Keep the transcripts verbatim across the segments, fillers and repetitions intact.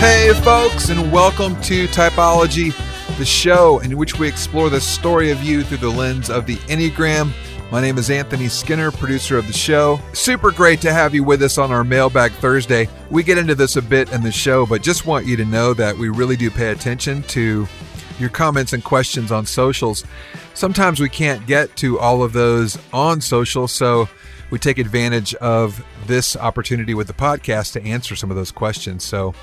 Hey folks, and welcome to Typology, the show in which we explore the story of you through the lens of the Enneagram. My name is Anthony Skinner, producer of the show. Super great to have you with us on our Mailbag Thursday. We get into this a bit in the show, but just want you to know that we really do pay attention to your comments and questions on socials. Sometimes we can't get to all of those on social, so we take advantage of this opportunity with the podcast to answer some of those questions. So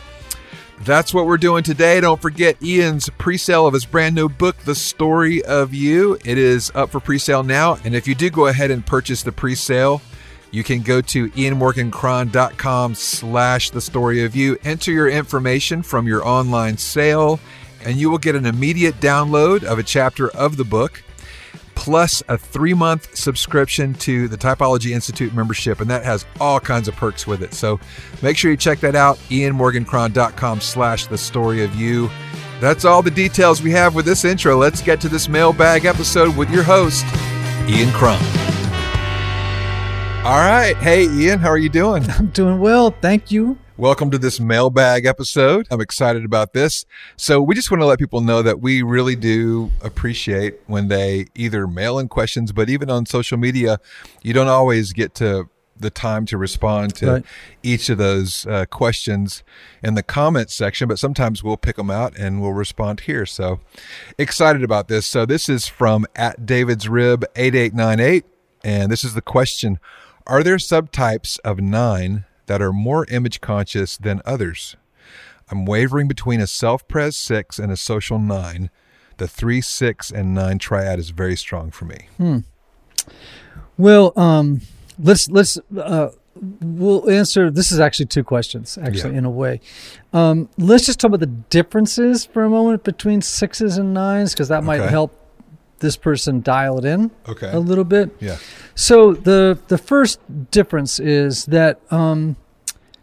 that's what we're doing today. Don't forget Ian's pre-sale of his brand new book, The Story of You. It is up for pre-sale now. And if you do go ahead and purchase the pre-sale, you can go to ianmorgancron.com slash the story of you. Enter your information from your online sale, and you will get an immediate download of a chapter of the book, plus a three-month subscription to the Typology Institute membership, and that has all kinds of perks with it. So make sure you check that out, ianmorgancron.com slash the story of you. That's all the details we have with this intro. Let's get to this mailbag episode with your host, Ian Cron. All right. Hey, Ian, how are you doing? I'm doing well. Thank you. Welcome to this mailbag episode. I'm excited about this. So we just want to let people know that we really do appreciate when they either mail in questions, but even on social media, you don't always get to the time to respond to right. each of those uh, questions in the comments section, but sometimes we'll pick them out and we'll respond here. So excited about this. So this is from at David's Rib eight eight nine eight. And this is the question: are there subtypes of nine that are more image conscious than others? I'm wavering between a self-pres six and a social nine. The three, six, and nine triad is very strong for me. Hmm. Well, um, let's let's uh, we'll answer. This is actually two questions, actually yeah. in a way. Um, let's just talk about the differences for a moment between sixes and nines, because that okay. might help this person dial it in okay. a little bit. Yeah. So the the first difference is that um,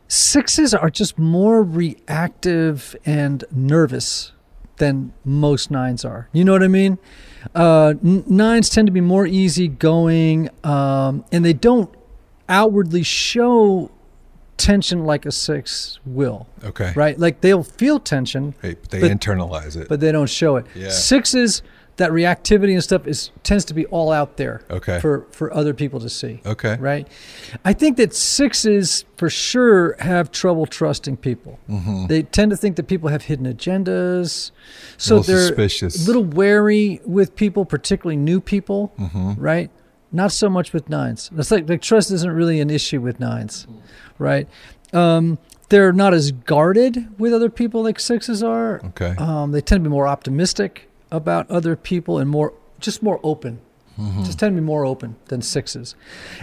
sixes are just more reactive and nervous than most nines are. You know what I mean? Uh, n- nines tend to be more easygoing, um, and they don't outwardly show tension like a six will. Okay. Right? Like they'll feel tension. Right, but they but, internalize it. But they don't show it. Yeah. Sixes, that reactivity and stuff is tends to be all out there okay. for, for other people to see. Okay. Right? I think that sixes for sure have trouble trusting people. Mm-hmm. They tend to think that people have hidden agendas. So they're suspicious. A little wary with people, particularly new people, mm-hmm. right? Not so much with nines. It's like, like trust isn't really an issue with nines, right? Um, they're not as guarded with other people like sixes are. Okay. Um, they tend to be more optimistic about other people and more, just more open, mm-hmm. just tend to be more open than sixes.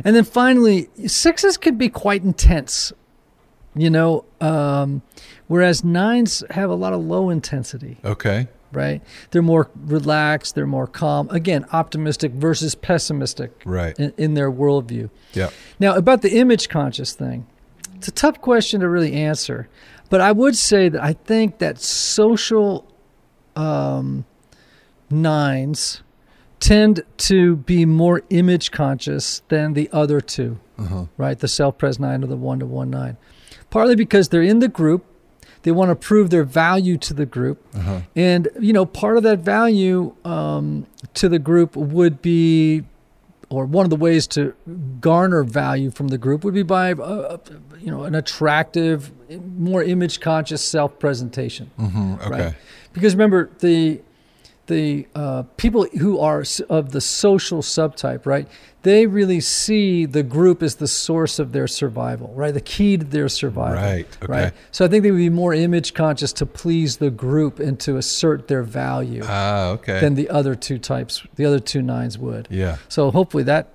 And then finally, sixes can be quite intense, you know, um, whereas nines have a lot of low intensity. Okay. Right? They're more relaxed. They're more calm. Again, optimistic versus pessimistic right. in, in their worldview. Yeah. Now about the image conscious thing, it's a tough question to really answer, but I would say that I think that social, um, nines tend to be more image conscious than the other two, uh-huh. right? The self-pres nine or the one to one nine. Partly because they're in the group, they want to prove their value to the group. Uh-huh. And, you know, part of that value um, to the group would be, or one of the ways to garner value from the group would be by, uh, you know, an attractive, more image conscious self-presentation. Mm-hmm. Okay. Right? Because remember, the the uh, people who are of the social subtype, right? They really see the group as the source of their survival, right? The key to their survival, right? Okay. Right? So I think they would be more image conscious to please the group and to assert their value ah, okay. than the other two types, the other two nines would. Yeah. So hopefully that.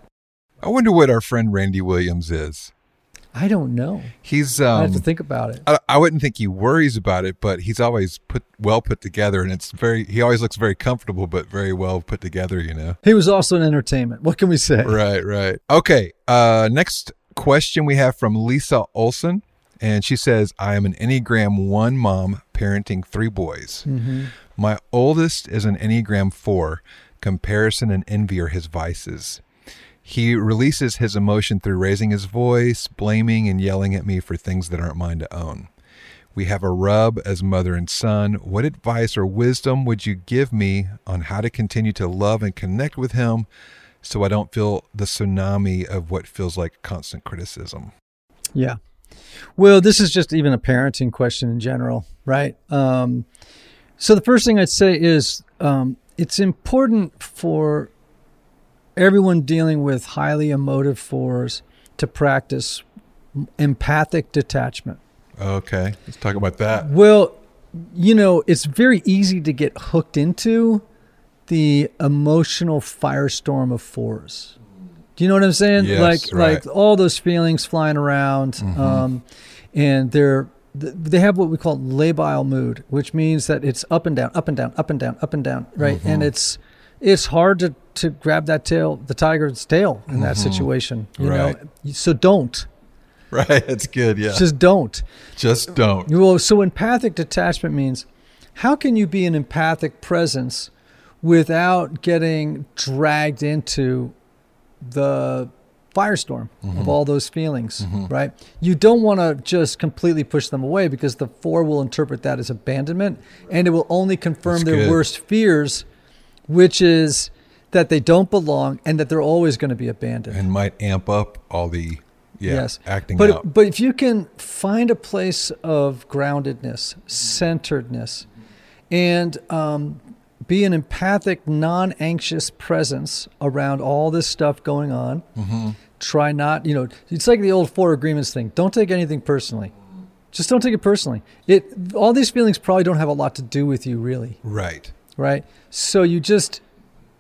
I wonder what our friend Randy Williams is. I don't know. He's. Um, I have to think about it. I, I wouldn't think he worries about it, but he's always put well put together, and it's very. He always looks very comfortable, but very well put together. You know. He was also in entertainment. What can we say? Right, right. Okay. Uh, next question we have from Lisa Olson, and she says, "I am an Enneagram One mom parenting three boys. Mm-hmm. My oldest is an Enneagram Four. Comparison and envy are his vices. He releases his emotion through raising his voice, blaming, and yelling at me for things that aren't mine to own. We have a rub as mother and son. What advice or wisdom would you give me on how to continue to love and connect with him so I don't feel the tsunami of what feels like constant criticism? Yeah. Well, this is just even a parenting question in general, right? Um, so the first thing I'd say is um, it's important for everyone dealing with highly emotive fours to practice empathic detachment. Okay, let's talk about that. Well, you know, it's very easy to get hooked into the emotional firestorm of fours. Do you know what I'm saying? Yes, like, right. like all those feelings flying around, mm-hmm. um, and they're they have what we call labile mood, which means that it's up and down, up and down, up and down, up and down, right? Mm-hmm. And it's it's hard to, to grab that tail, the tiger's tail, in mm-hmm. that situation. You right. know, so don't. Right, that's good. Yeah, just don't. Just don't. Well, so empathic detachment means how can you be an empathic presence without getting dragged into the firestorm mm-hmm. of all those feelings, mm-hmm. right? You don't want to just completely push them away because the four will interpret that as abandonment, and it will only confirm That's their good. worst fears, which is that they don't belong and that they're always going to be abandoned. And might amp up all the yeah, yes. acting but, out. But if you can find a place of groundedness, centeredness, and um be an empathic, non-anxious presence around all this stuff going on. Mm-hmm. Try not, you know, it's like the old four agreements thing. Don't take anything personally. Just don't take it personally. It all these feelings probably don't have a lot to do with you, really. Right. Right? So you just,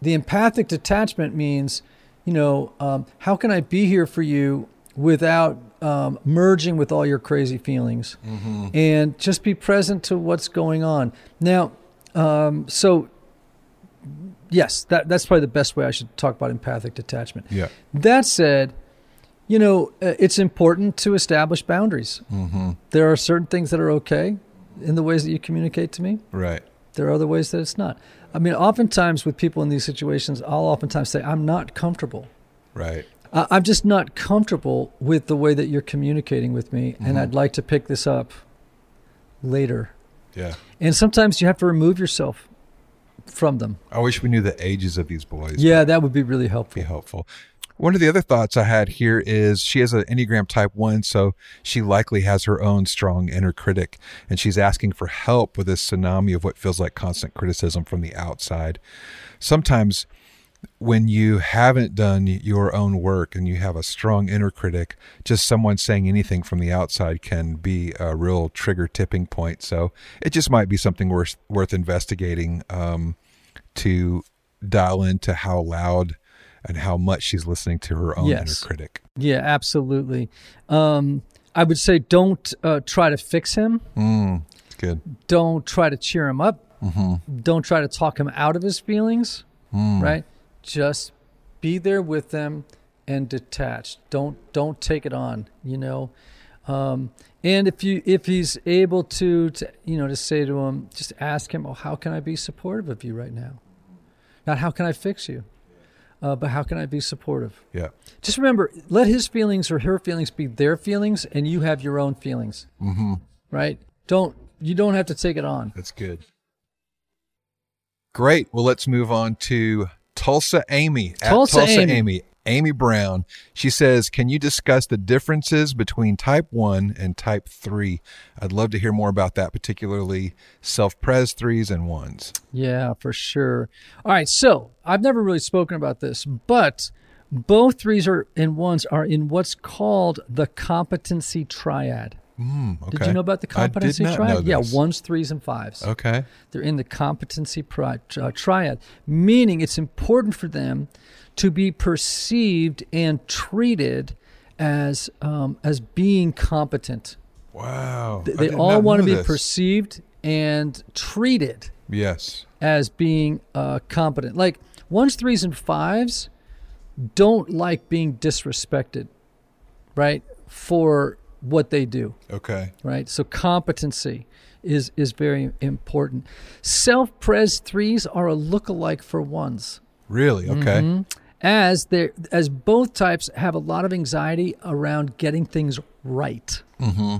the empathic detachment means, you know, um, how can I be here for you without um, merging with all your crazy feelings? Mm-hmm. And just be present to what's going on. Now, um, so... Yes, that that's probably the best way I should talk about empathic detachment. Yeah. That said, you know, it's important to establish boundaries. Mm-hmm. There are certain things that are okay in the ways that you communicate to me. Right. There are other ways that it's not. I mean, oftentimes with people in these situations, I'll oftentimes say, I'm not comfortable. Right. I, I'm just not comfortable with the way that you're communicating with me, mm-hmm. and I'd like to pick this up later. Yeah. And sometimes you have to remove yourself from them. I wish we knew the ages of these boys. Yeah, that would be really helpful. Be helpful. One of the other thoughts I had here is she has an Enneagram type one, so she likely has her own strong inner critic, and she's asking for help with this tsunami of what feels like constant criticism from the outside. Sometimes when you haven't done your own work and you have a strong inner critic, just someone saying anything from the outside can be a real trigger tipping point. So it just might be something worth worth investigating um, to dial into how loud and how much she's listening to her own yes. inner critic. Yeah, absolutely. Um, I would say don't uh, try to fix him. Mm, good. Don't try to cheer him up. Mm-hmm. Don't try to talk him out of his feelings. Mm. Right. Just be there with them and detached. Don't don't take it on, you know. Um, and if you if he's able to, to, you know, to say to him, just ask him, oh, how can I be supportive of you right now? Not how can I fix you, uh, but how can I be supportive? Yeah. Just remember, let his feelings or her feelings be their feelings, and you have your own feelings. Mm-hmm. Right? Don't you don't have to take it on. That's good. Great. Well, let's move on to Tulsa Amy, at Tulsa, Tulsa Amy. Amy, Amy Brown. She says, can you discuss the differences between type one and type three? I'd love to hear more about that, particularly self-pres threes and ones. Yeah, for sure. All right. So I've never really spoken about this, but both threes are and ones are in what's called the competency triad. Mm, okay. Did you know about the competency triad? Yeah, ones, threes, and fives. Okay. They're in the competency pri- uh, triad, meaning it's important for them to be perceived and treated as um, as being competent. Wow. They, they all want to be this. perceived and treated. Yes. As being uh, competent. Like ones, threes, and fives don't like being disrespected, right? For what they do. Okay. Right? So competency is is very important. Self-pres threes are a look-alike for ones. Really? Okay. Mm-hmm. As they as both types have a lot of anxiety around getting things right. Mm-hmm.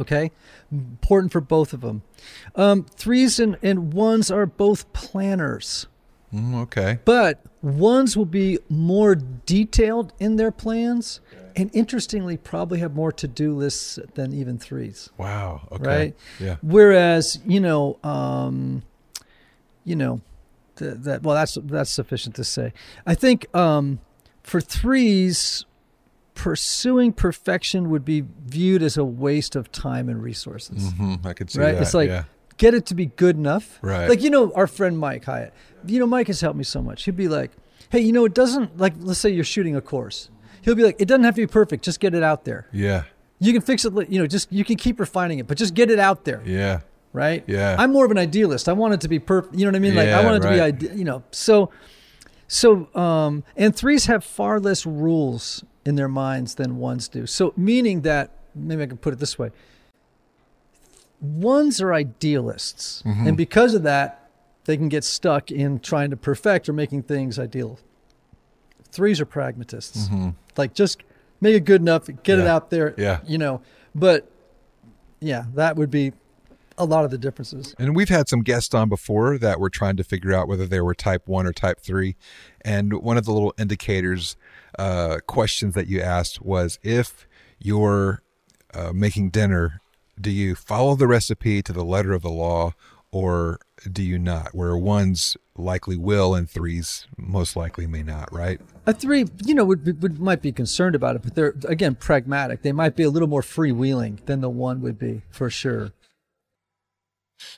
Okay, important for both of them. Um, threes and, and ones are both planners. Mm, okay. But ones will be more detailed in their plans, and interestingly, probably have more to-do lists than even threes. Wow. Okay. Right. Yeah. Whereas, you know, um, you know, the, that well, that's that's sufficient to say. I think um, for threes, pursuing perfection would be viewed as a waste of time and resources. Mm-hmm. I could see right? that. It's like, yeah. Get it to be good enough. Right. Like, you know, our friend Mike Hyatt, you know, Mike has helped me so much. He'd be like, hey, you know, it doesn't, like, let's say you're shooting a course. He'll be like, it doesn't have to be perfect. Just get it out there. Yeah. You can fix it. You know, just, you can keep refining it, but just get it out there. Yeah. Right. Yeah. I'm more of an idealist. I want it to be perfect. You know what I mean? Like yeah, I want it right. to be, ide- you know, so, so, um, and threes have far less rules in their minds than ones do. So meaning that, maybe I can put it this way. Ones are idealists, mm-hmm. and because of that, they can get stuck in trying to perfect or making things ideal. Threes are pragmatists, mm-hmm. like just make it good enough, get yeah. it out there, yeah. you know. But yeah, that would be a lot of the differences. And we've had some guests on before that were trying to figure out whether they were type one or type three, and one of the little indicators uh, questions that you asked was if you're uh, making dinner. Do you follow the recipe to the letter of the law, or do you not? Where ones likely will and threes most likely may not, right? A three, you know, would, would might be concerned about it, but they're, again, pragmatic. They might be a little more freewheeling than the one would be, for sure.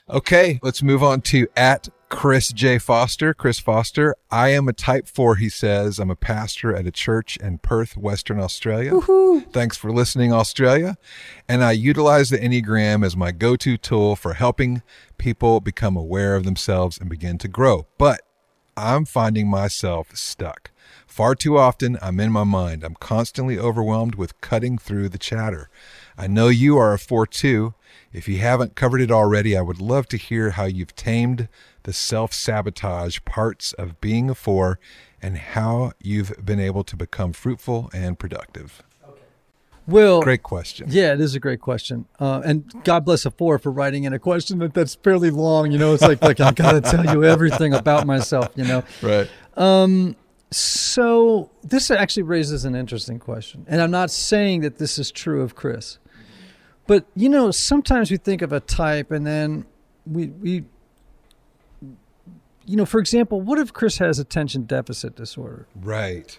Okay, let's move on to at Chris J. Foster. Chris Foster, I am a type four, he says. I'm a pastor at a church in Perth, Western Australia. Woo-hoo. Thanks for listening, Australia. And I utilize the Enneagram as my go-to tool for helping people become aware of themselves and begin to grow. But I'm finding myself stuck. Far too often, I'm in my mind. I'm constantly overwhelmed with cutting through the chatter. I know you are a four too. If you haven't covered it already, I would love to hear how you've tamed the self-sabotage parts of being a four and how you've been able to become fruitful and productive. Okay. Well, great question. Yeah, it is a great question. Uh, and God bless a four for writing in a question that, that's fairly long. You know, it's like, like I've got to tell you everything about myself, you know. Right. Um, so this actually raises an interesting question. And I'm not saying that this is true of Chris. But, you know, sometimes we think of a type and then we, we, you know, for example, what if Chris has attention deficit disorder? Right.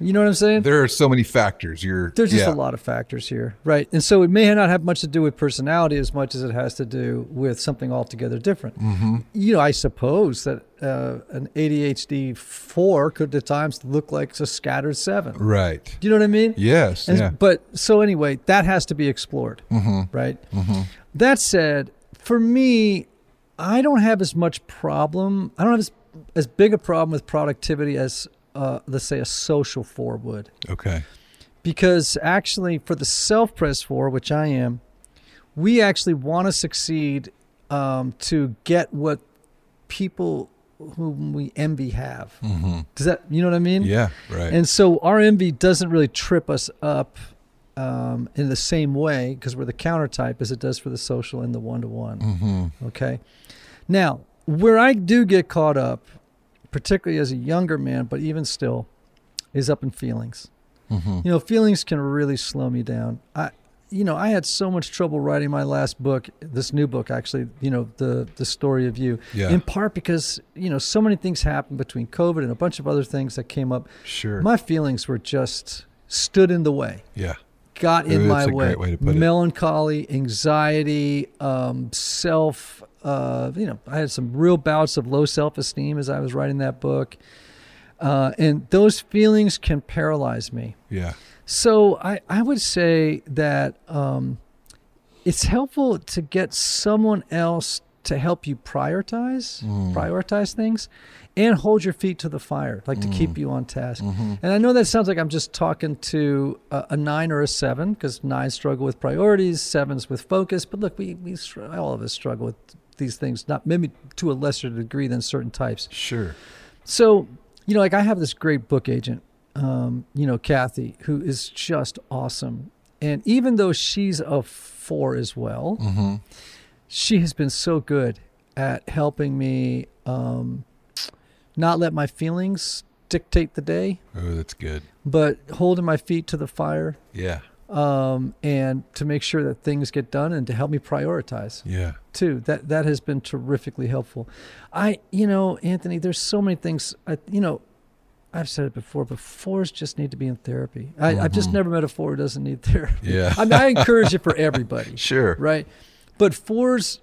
You know what I'm saying? There are so many factors. You're, There's just yeah. a lot of factors here, right? And so it may not have much to do with personality as much as it has to do with something altogether different. Mm-hmm. You know, I suppose that uh, an A D H D four could at times look like a scattered seven. Right. Do you know what I mean? Yes. And, yeah. But so anyway, that has to be explored, mm-hmm. right? Mm-hmm. That said, for me, I don't have as much problem. I don't have as, as big a problem with productivity as Uh, let's say a social four would. Okay. Because actually for the self-pressed four, which I am, we actually want to succeed um, to get what people whom we envy have. Mm-hmm. Does that, you know what I mean? Yeah, right. And so our envy doesn't really trip us up um, in the same way because we're the counter type as it does for the social and the one-to-one. Mm-hmm. Okay. Now, where I do get caught up, particularly as a younger man, but even still, is up in feelings. Mm-hmm. You know, feelings can really slow me down. I, you know, I had so much trouble writing my last book, this new book, actually, you know, the, the Story of You, yeah. in part because, you know, so many things happened between COVID and a bunch of other things that came up. Sure. My feelings were just stood in the way. Yeah. Got in Ooh, my way. That's a great way to put it. Melancholy, anxiety, um, self, Uh, you know, I had some real bouts of low self-esteem as I was writing that book. Uh, and those feelings can paralyze me. Yeah. So I, I would say that um, it's helpful to get someone else to help you prioritize, mm. prioritize things and hold your feet to the fire, like mm. to keep you on task. Mm-hmm. And I know that sounds like I'm just talking to a, a nine or a seven because nines struggle with priorities, sevens with focus. But look, we, we all of us struggle with these things, not maybe to a lesser degree than certain types. Sure. So, you know, like I have this great book agent, um, you know, Kathy, who is just awesome. And even though she's a four as well, mm-hmm. she has been so good at helping me um, not let my feelings dictate the day. Oh, that's good. But holding my feet to the fire. Yeah. Um, and to make sure that things get done and to help me prioritize. Yeah. Too. That that has been terrifically helpful. I, you know, Anthony, there's so many things, I, you know, I've said it before, but fours just need to be in therapy. I, mm-hmm. I've just never met a four who doesn't need therapy. Yeah. I mean, I encourage it for everybody. Sure. Right? But fours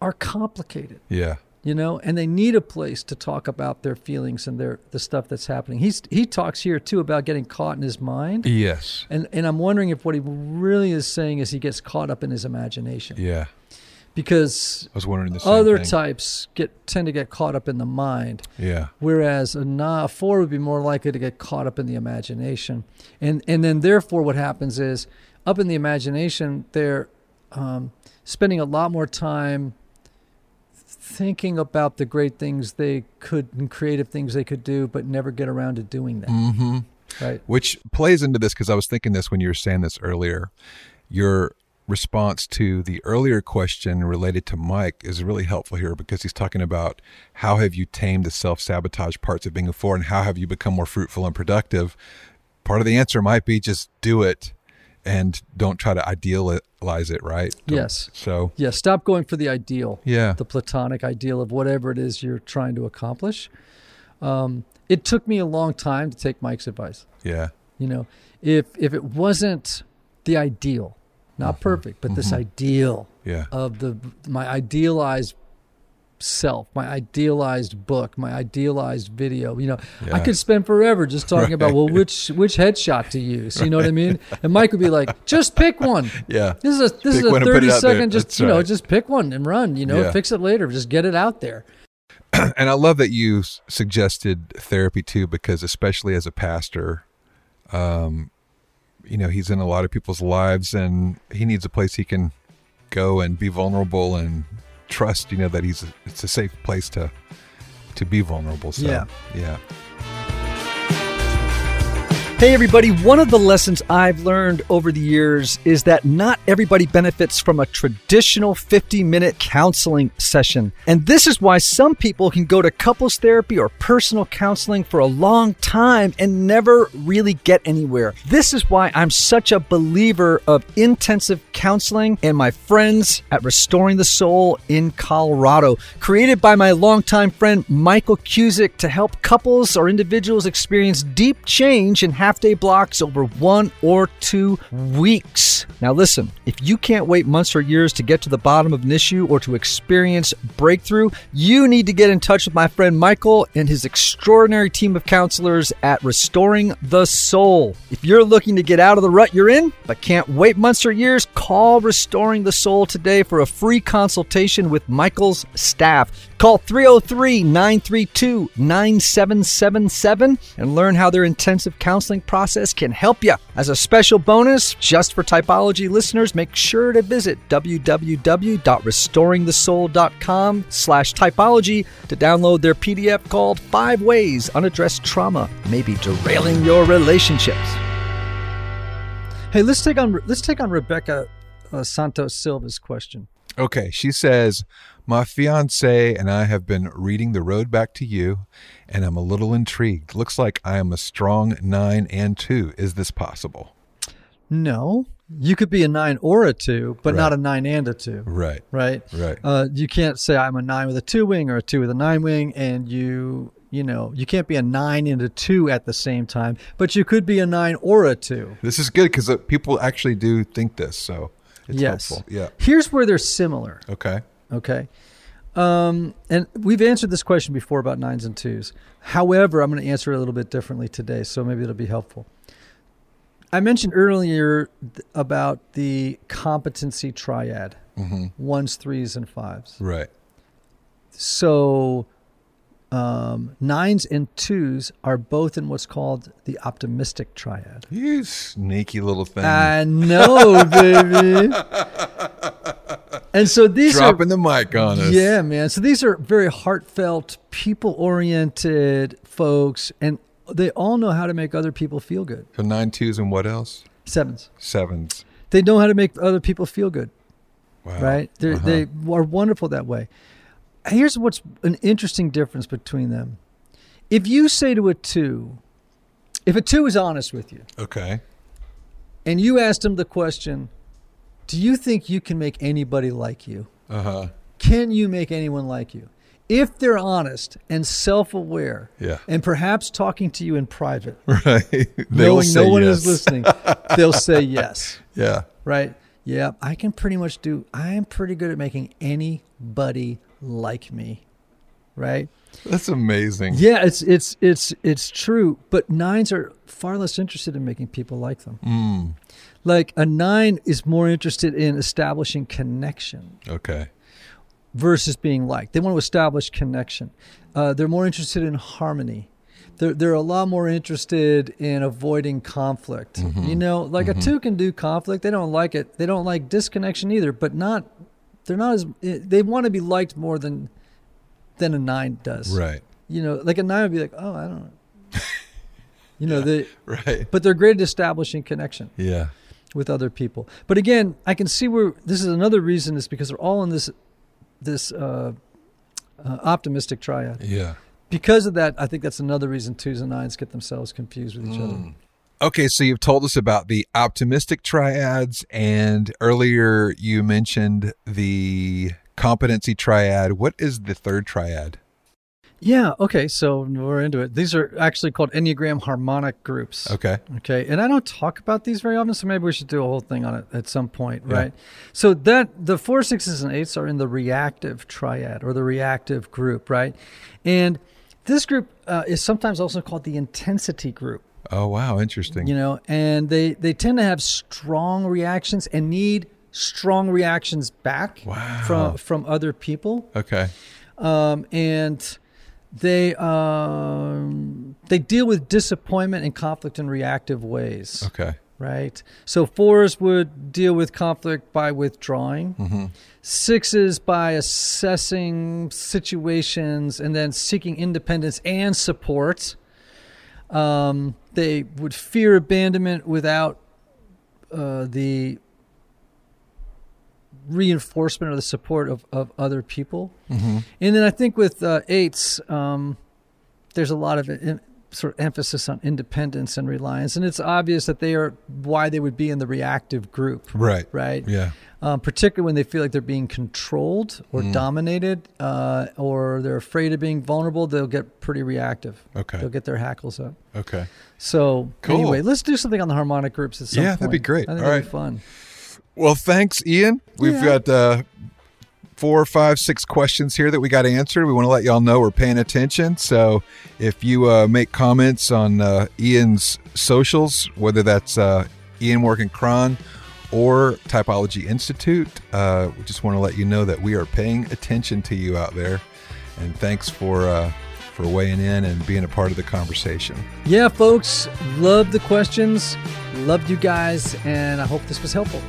are complicated. Yeah. You know, and they need a place to talk about their feelings and their the stuff that's happening. He's he talks here too about getting caught in his mind. Yes. And and I'm wondering if what he really is saying is he gets caught up in his imagination. Yeah. Because I was wondering the same other thing. Types get tend to get caught up in the mind. Yeah. Whereas a, nah, a four would be more likely to get caught up in the imagination, and and then therefore what happens is up in the imagination they're um, spending a lot more time thinking about the great things they could and creative things they could do, but never get around to doing them. Mm-hmm. Right. Which plays into this, because I was thinking this when you were saying this earlier. Your response to the earlier question related to Mike is really helpful here, because he's talking about how have you tamed the self-sabotage parts of being a four and how have you become more fruitful and productive? Part of the answer might be just do it. And don't try to idealize it, right? Don't, yes. So yeah, stop going for the ideal. Yeah. The platonic ideal of whatever it is you're trying to accomplish. Um, it took me a long time to take Mike's advice. Yeah. You know, if if it wasn't the ideal, not mm-hmm. perfect, but mm-hmm. this ideal yeah. of the my idealized self, my idealized book, my idealized video, you know, yeah. I could spend forever just talking right. about, well, which which headshot to use, you right. know what I mean? And Mike would be like, just pick one. Yeah. This is a this pick is a thirty second, just, That's you know, right. just pick one and run, you know, yeah. fix it later, just get it out there. And I love that you suggested therapy too, because especially as a pastor, um, you know, he's in a lot of people's lives and he needs a place he can go and be vulnerable and trust, you know, that he's a, it's a safe place to to be vulnerable. So yeah. yeah. Hey everybody, one of the lessons I've learned over the years is that not everybody benefits from a traditional fifty minute counseling session. And this is why some people can go to couples therapy or personal counseling for a long time and never really get anywhere. This is why I'm such a believer of intensive counseling and my friends at Restoring the Soul in Colorado, created by my longtime friend Michael Cusick to help couples or individuals experience deep change in how half-day blocks over one or two weeks. Now listen, if you can't wait months or years to get to the bottom of an issue or to experience breakthrough, you need to get in touch with my friend Michael and his extraordinary team of counselors at Restoring the Soul. If you're looking to get out of the rut you're in, but can't wait months or years, call Restoring the Soul today for a free consultation with Michael's staff. Call three oh three, nine three two, nine seven seven seven and learn how their intensive counseling process can help you. As a special bonus, just for Typology listeners, make sure to visit w w w dot restoring the soul dot com slash typology to download their P D F called Five Ways Unaddressed Trauma May Be Derailing Your Relationships. Hey, let's take on let's take on Rebecca uh, Santos Silva's question. Okay, she says, my fiance and I have been reading The Road Back to You, and I'm a little intrigued. Looks like I am a strong nine and two. Is this possible? No, you could be a nine or a two, but right. not a nine and a two. Right, right, right. Uh, you can't say I'm a nine with a two wing or a two with a nine wing, and you, you know, you can't be a nine and a two at the same time. But you could be a nine or a two. This is good because people actually do think this, so. It's yes. helpful. Yeah. Here's where they're similar. Okay. Okay. Um, and we've answered this question before about nines and twos. However, I'm going to answer it a little bit differently today, so maybe it'll be helpful. I mentioned earlier th- about the competency triad, mm-hmm. ones, threes, and fives. Right. So um, nines and twos are both in what's called the optimistic triad. You sneaky little thing. I know, baby. And so these dropping are dropping the mic on us. Yeah, man. So these are very heartfelt, people-oriented folks, and they all know how to make other people feel good. So nine twos and what else? Sevens. Sevens. They know how to make other people feel good. Wow. Right? Uh-huh. They are wonderful that way. Here's what's an interesting difference between them. If you say to a two, if a two is honest with you. Okay. And you asked them the question, do you think you can make anybody like you? Uh-huh. Can you make anyone like you? If they're honest and self-aware, yeah, and perhaps talking to you in private, right, knowing no one yes. is listening, they'll say yes. Yeah. Right? Yeah, I can pretty much do, I am pretty good at making anybody like me, right? That's amazing. Yeah, it's it's it's it's true, but nines are far less interested in making people like them. Mm. Like a nine is more interested in establishing connection. Okay. Versus being liked. They want to establish connection. Uh, they're more interested in harmony. They're, they're a lot more interested in avoiding conflict. Mm-hmm. You know, like mm-hmm. a two can do conflict. They don't like it. They don't like disconnection either, but not, they're not as, they want to be liked more than, than a nine does. Right. You know, like a nine would be like, oh, I don't know. You know, yeah, they, right. But they're great at establishing connection. Yeah. With other people. But again, I can see where this is another reason is because they're all in this, this uh, uh, optimistic triad. Yeah. Because of that, I think that's another reason twos and nines get themselves confused with each mm. other. Okay, so you've told us about the optimistic triads, and earlier you mentioned the competency triad. What is the third triad? Yeah, okay, so we're into it. These are actually called Enneagram harmonic groups. Okay. Okay, and I don't talk about these very often, so maybe we should do a whole thing on it at some point, yeah. right? So that the four, sixes, and eights are in the reactive triad or the reactive group, right? And this group uh, is sometimes also called the intensity group. Oh, wow, interesting. You know, and they, they tend to have strong reactions and need strong reactions back wow. from from other people. Okay. Um, and... They um, they deal with disappointment and conflict in reactive ways. Okay. Right? So fours would deal with conflict by withdrawing. Mm-hmm. Sixes by assessing situations and then seeking independence and support. Um, they would fear abandonment without uh, the reinforcement or the support of, of other people. Mm-hmm. And then I think with uh, eights, um, there's a lot of in, sort of emphasis on independence and reliance. And it's obvious that they are why they would be in the reactive group. Right. Right. Yeah. Um, particularly when they feel like they're being controlled or mm. dominated uh, or they're afraid of being vulnerable, they'll get pretty reactive. Okay. They'll get their hackles up. Okay. So cool. Anyway, let's do something on the harmonic groups at some yeah, point. Yeah, that'd be great. I think All that'd right. be fun. Well, thanks, Ian. We've yeah. got uh, four, five, six questions here that we got answered. We want to let y'all know we're paying attention. So if you uh, make comments on uh, Ian's socials, whether that's uh, Ian Morgan Cron or Typology Institute, uh, we just want to let you know that we are paying attention to you out there. And thanks for uh, for weighing in and being a part of the conversation. Yeah, folks, love the questions. Love you guys. And I hope this was helpful.